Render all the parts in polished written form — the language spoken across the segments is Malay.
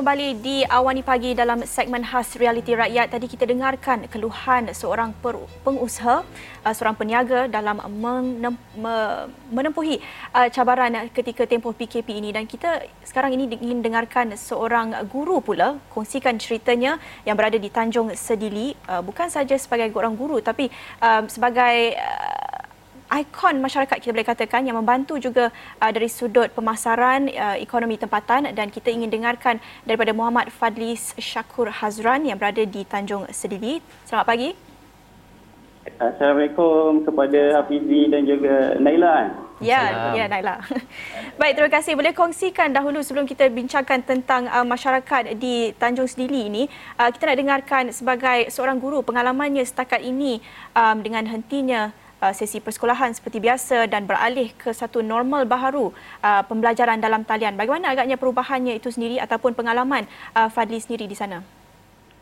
kembali di Awani Pagi dalam segmen khas Realiti Rakyat. Tadi kita dengarkan keluhan seorang pengusaha, seorang peniaga dalam menempuhi cabaran ketika tempoh PKP ini. Dan kita sekarang ini ingin dengarkan seorang guru pula kongsikan ceritanya yang berada di Tanjung Sedili, bukan saja sebagai seorang guru tapi sebagai ikon masyarakat, kita boleh katakan, yang membantu juga dari sudut pemasaran ekonomi tempatan. Dan kita ingin dengarkan daripada Muhammad Fadlyis Shaqqur Hazran yang berada di Tanjung Sedili. Selamat pagi. Assalamualaikum kepada Hafizi dan juga Naila. Ya, Naila. Baik, terima kasih. Boleh kongsikan dahulu sebelum kita bincangkan tentang masyarakat di Tanjung Sedili ini, kita nak dengarkan sebagai seorang guru pengalamannya setakat ini dengan hentinya sesi persekolahan seperti biasa dan beralih ke satu normal baharu, pembelajaran dalam talian. Bagaimana agaknya perubahannya itu sendiri ataupun pengalaman Fadli sendiri di sana?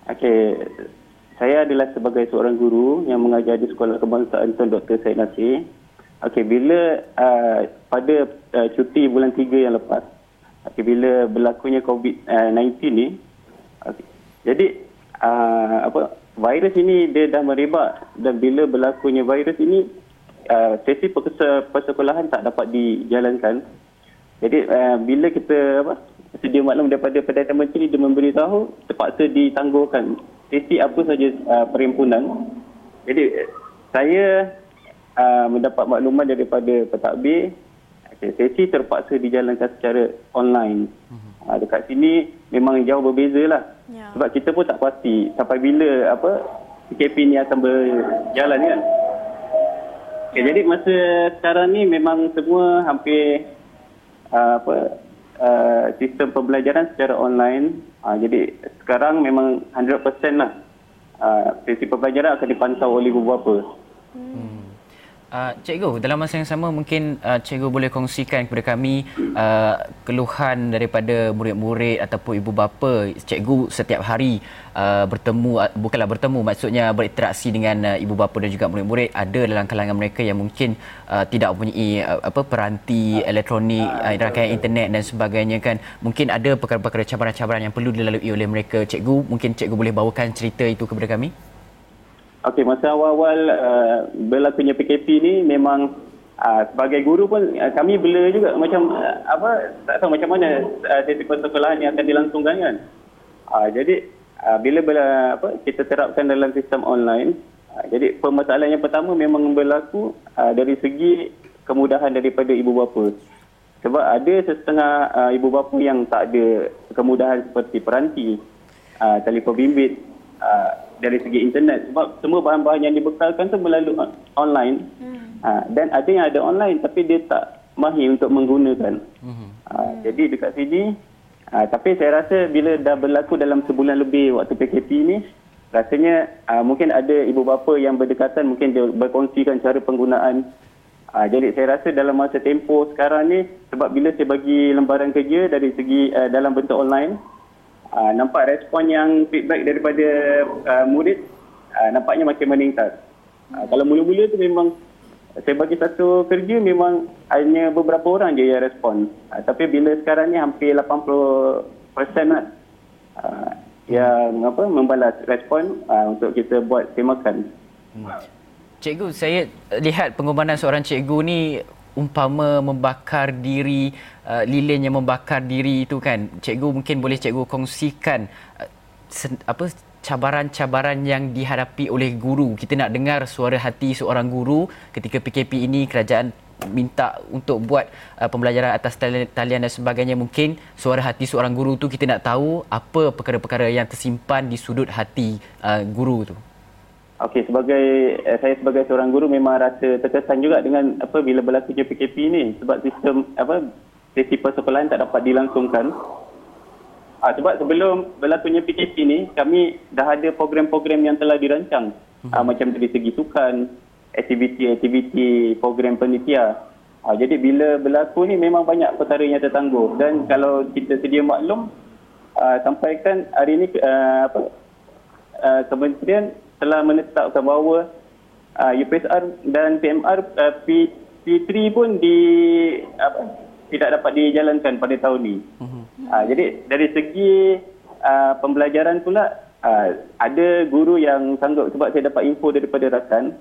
Okey, saya adalah sebagai seorang guru yang mengajar di Sekolah Kebangsaan Tuan Dr. Syed Nasir. Okey, bila pada cuti bulan 3 yang lepas, okey, bila berlakunya COVID-19 ni, okay, jadi virus ini dia dah merebak, dan bila berlakunya virus ini sesi persekolahan tak dapat dijalankan. Jadi bila kita sedia maklum daripada Perdana Menteri, dia memberitahu terpaksa ditangguhkan sesi apa saja perhimpunan. Jadi saya mendapat maklumat daripada pentadbir, sesi terpaksa dijalankan secara online. Dekat sini memang jauh berbezalah. Ya. Sebab kita pun tak pasti sampai bila PKP ni akan berjalan, kan. Okay, jadi masa sekarang ni memang semua hampir sistem pembelajaran secara online. Jadi sekarang memang 100% lah sesi pembelajaran akan dipantau oleh beberapa. Cikgu, dalam masa yang sama mungkin cikgu boleh kongsikan kepada kami keluhan daripada murid-murid ataupun ibu bapa cikgu setiap hari maksudnya berinteraksi dengan ibu bapa dan juga murid-murid. Ada dalam kalangan mereka yang mungkin tidak mempunyai peranti elektronik, rangkaian internet dan sebagainya, kan. Mungkin ada perkara-perkara cabaran-cabaran yang perlu dilalui oleh mereka. Cikgu, mungkin cikgu boleh bawakan cerita itu kepada kami? Okey, masa awal-awal berlakunya PKP ni memang sebagai guru pun kami blur juga macam tak tahu macam mana sesi persekolahan yang akan dilangsungkan, kan. Jadi bila kita terapkan dalam sistem online, jadi permasalahan yang pertama memang berlaku dari segi kemudahan daripada ibu bapa. Sebab ada setengah ibu bapa yang tak ada kemudahan seperti peranti, telefon bimbit, dari segi internet, sebab semua bahan-bahan yang dibekalkan tu melalui online. Dan ada yang ada online tapi dia tak mahir untuk menggunakan. Jadi dekat sini, tapi saya rasa bila dah berlaku dalam sebulan lebih waktu PKP ni, rasanya mungkin ada ibu bapa yang berdekatan mungkin dia berkongsikan cara penggunaan. Jadi saya rasa dalam masa tempoh sekarang ni, sebab bila saya bagi lembaran kerja dari segi dalam bentuk online, nampak respon yang feedback daripada murid nampaknya makin meningkat. Kalau mula-mula tu memang saya bagi satu kerja memang hanya beberapa orang je yang respon. Tapi bila sekarang ni hampir 80% lah yang membalas respon untuk kita buat temakan. Cikgu, saya lihat pengorbanan seorang cikgu ni umpama membakar diri, lilin yang membakar diri itu, kan. Cikgu, mungkin boleh cikgu kongsikan cabaran-cabaran yang dihadapi oleh guru. Kita nak dengar suara hati seorang guru ketika PKP ini, kerajaan minta untuk buat pembelajaran atas talian dan sebagainya. Mungkin suara hati seorang guru tu kita nak tahu apa perkara-perkara yang tersimpan di sudut hati guru tu. Okey, saya sebagai seorang guru memang rasa terkesan juga dengan bila berlakunya PKP ni, sebab sistem sesi persekolahan tak dapat dilangsungkan. Sebab sebelum berlakunya PKP ni kami dah ada program-program yang telah dirancang, macam dari segi sukan, aktiviti-aktiviti, program penitia. Jadi bila berlaku ni memang banyak perkara yang tertangguh, dan kalau kita sedia maklum sampaikan hari ni kementerian telah menetapkan bahawa UPSR dan PMR P3 pun tidak dapat dijalankan pada tahun ini. Jadi dari segi pembelajaran pula, ada guru yang sanggup, sebab saya dapat info daripada rakan,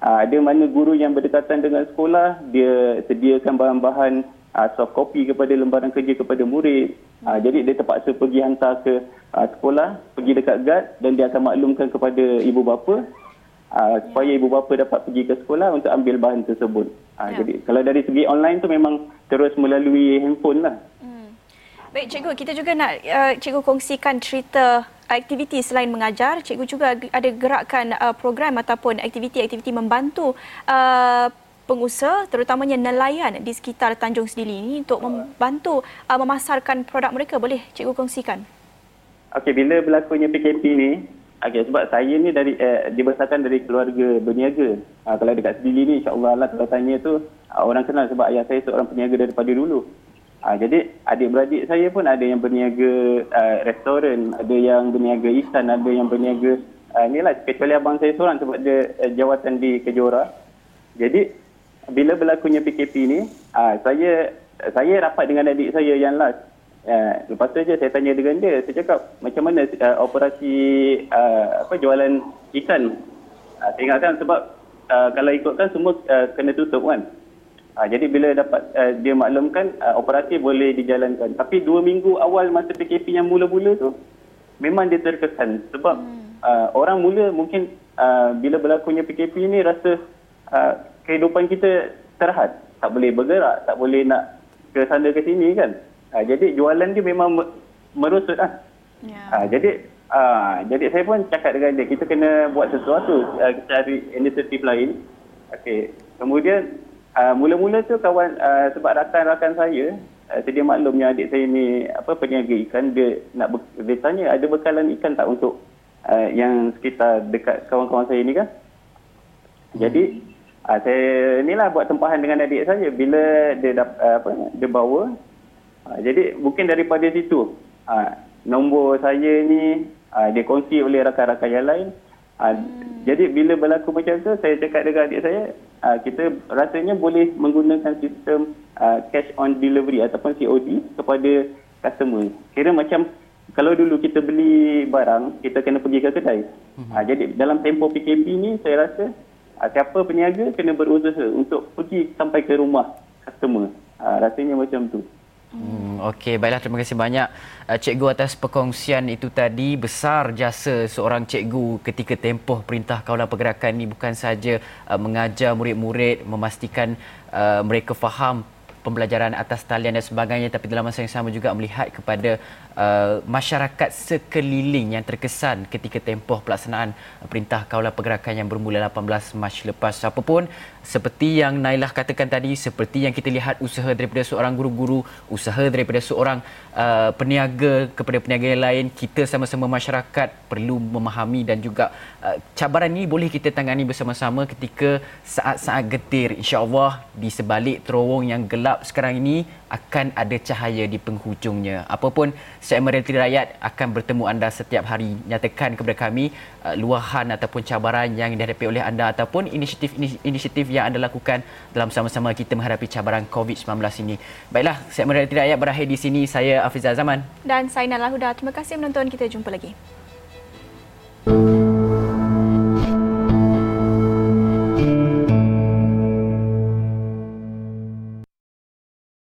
ada mana guru yang berdekatan dengan sekolah, dia sediakan bahan-bahan soft copy kepada lembaran kerja kepada murid. Jadi dia terpaksa pergi hantar ke sekolah, pergi dekat guard, dan dia akan maklumkan kepada ibu bapa supaya ibu bapa dapat pergi ke sekolah untuk ambil bahan tersebut. Jadi kalau dari segi online tu memang terus melalui handphone lah. Baik cikgu, kita juga nak cikgu kongsikan cerita aktiviti selain mengajar. Cikgu juga ada gerakkan program ataupun aktiviti-aktiviti membantu pengusaha, terutamanya nelayan di sekitar Tanjung Sedili ini untuk membantu memasarkan produk mereka. Boleh cikgu kongsikan? Okey, bila berlakunya PKP ni, okey, sebab saya ni dari dibesarkan dari keluarga berniaga. Kalau dekat Sedili ni insya-Allah lah, kalau tanya tu orang kenal sebab ayah saya seorang peniaga daripada dulu. Jadi adik-beradik saya pun ada yang berniaga restoran, ada yang berniaga ikan, ada yang berniaga inilah, kecuali abang saya seorang sebab dia jawatan di Kejora. Jadi bila berlakunya PKP ni, saya rapat dengan adik saya yang last. Lepas tu je saya tanya dengan dia, saya cakap macam mana operasi jualan ikan. Saya ingatkan sebab kalau ikutkan semua kena tutup kan. Jadi bila dapat dia maklumkan, operasi boleh dijalankan. Tapi 2 minggu awal masa PKP yang mula-mula tu, memang dia terkesan. Sebab orang mula mungkin bila berlakunya PKP ni rasa kehidupan kita terhad, tak boleh bergerak, tak boleh nak ke sana ke sini kan. Jadi jualan dia memang merosot lah. Jadi saya pun cakap dengan dia, kita kena buat sesuatu, kita cari inisiatif lain. Okey, kemudian mula-mula tu kawan, sebab rakan-rakan saya, sedia maklumnya adik saya ni peniaga ikan, dia nak dia tanya ada bekalan ikan tak untuk yang sekitar dekat kawan-kawan saya ni kan. Jadi saya inilah buat tempahan dengan adik saya. Bila dia dia bawa, jadi mungkin daripada situ nombor saya ni dia kongsi oleh rakan-rakan yang lain. Jadi bila berlaku macam tu, saya cakap dengan adik saya, kita rasanya boleh menggunakan sistem cash on delivery ataupun COD kepada customer. Kira macam kalau dulu kita beli barang, kita kena pergi ke kedai. Jadi dalam tempoh PKP ni saya rasa siapa peniaga kena berusaha untuk pergi sampai ke rumah customer. Rasanya macam tu. Okey, baiklah, terima kasih banyak cikgu atas perkongsian itu tadi. Besar jasa seorang cikgu ketika tempoh Perintah Kawalan Pergerakan ini, bukan saja mengajar murid-murid, memastikan mereka faham pembelajaran atas talian dan sebagainya, tapi dalam masa yang sama juga melihat kepada masyarakat sekeliling yang terkesan ketika tempoh pelaksanaan Perintah Kawalan Pergerakan yang bermula 18 Mac lepas. Apapun, seperti yang Nailah katakan tadi, seperti yang kita lihat usaha daripada seorang guru-guru, usaha daripada seorang peniaga kepada peniaga yang lain, kita sama-sama masyarakat perlu memahami dan juga cabaran ini boleh kita tangani bersama-sama ketika saat-saat getir. InsyaAllah di sebalik terowong yang gelap sekarang ini akan ada cahaya di penghujungnya. Apapun, Setia Meri Rakyat akan bertemu anda setiap hari. Nyatakan kepada kami luahan ataupun cabaran yang dihadapi oleh anda ataupun inisiatif yang anda lakukan dalam sama-sama kita menghadapi cabaran COVID-19 ini. Baiklah, Setia Meri Rakyat berakhir di sini. Saya Afizah Zaman dan saya Nala Huda. Terima kasih menonton. Kita jumpa lagi.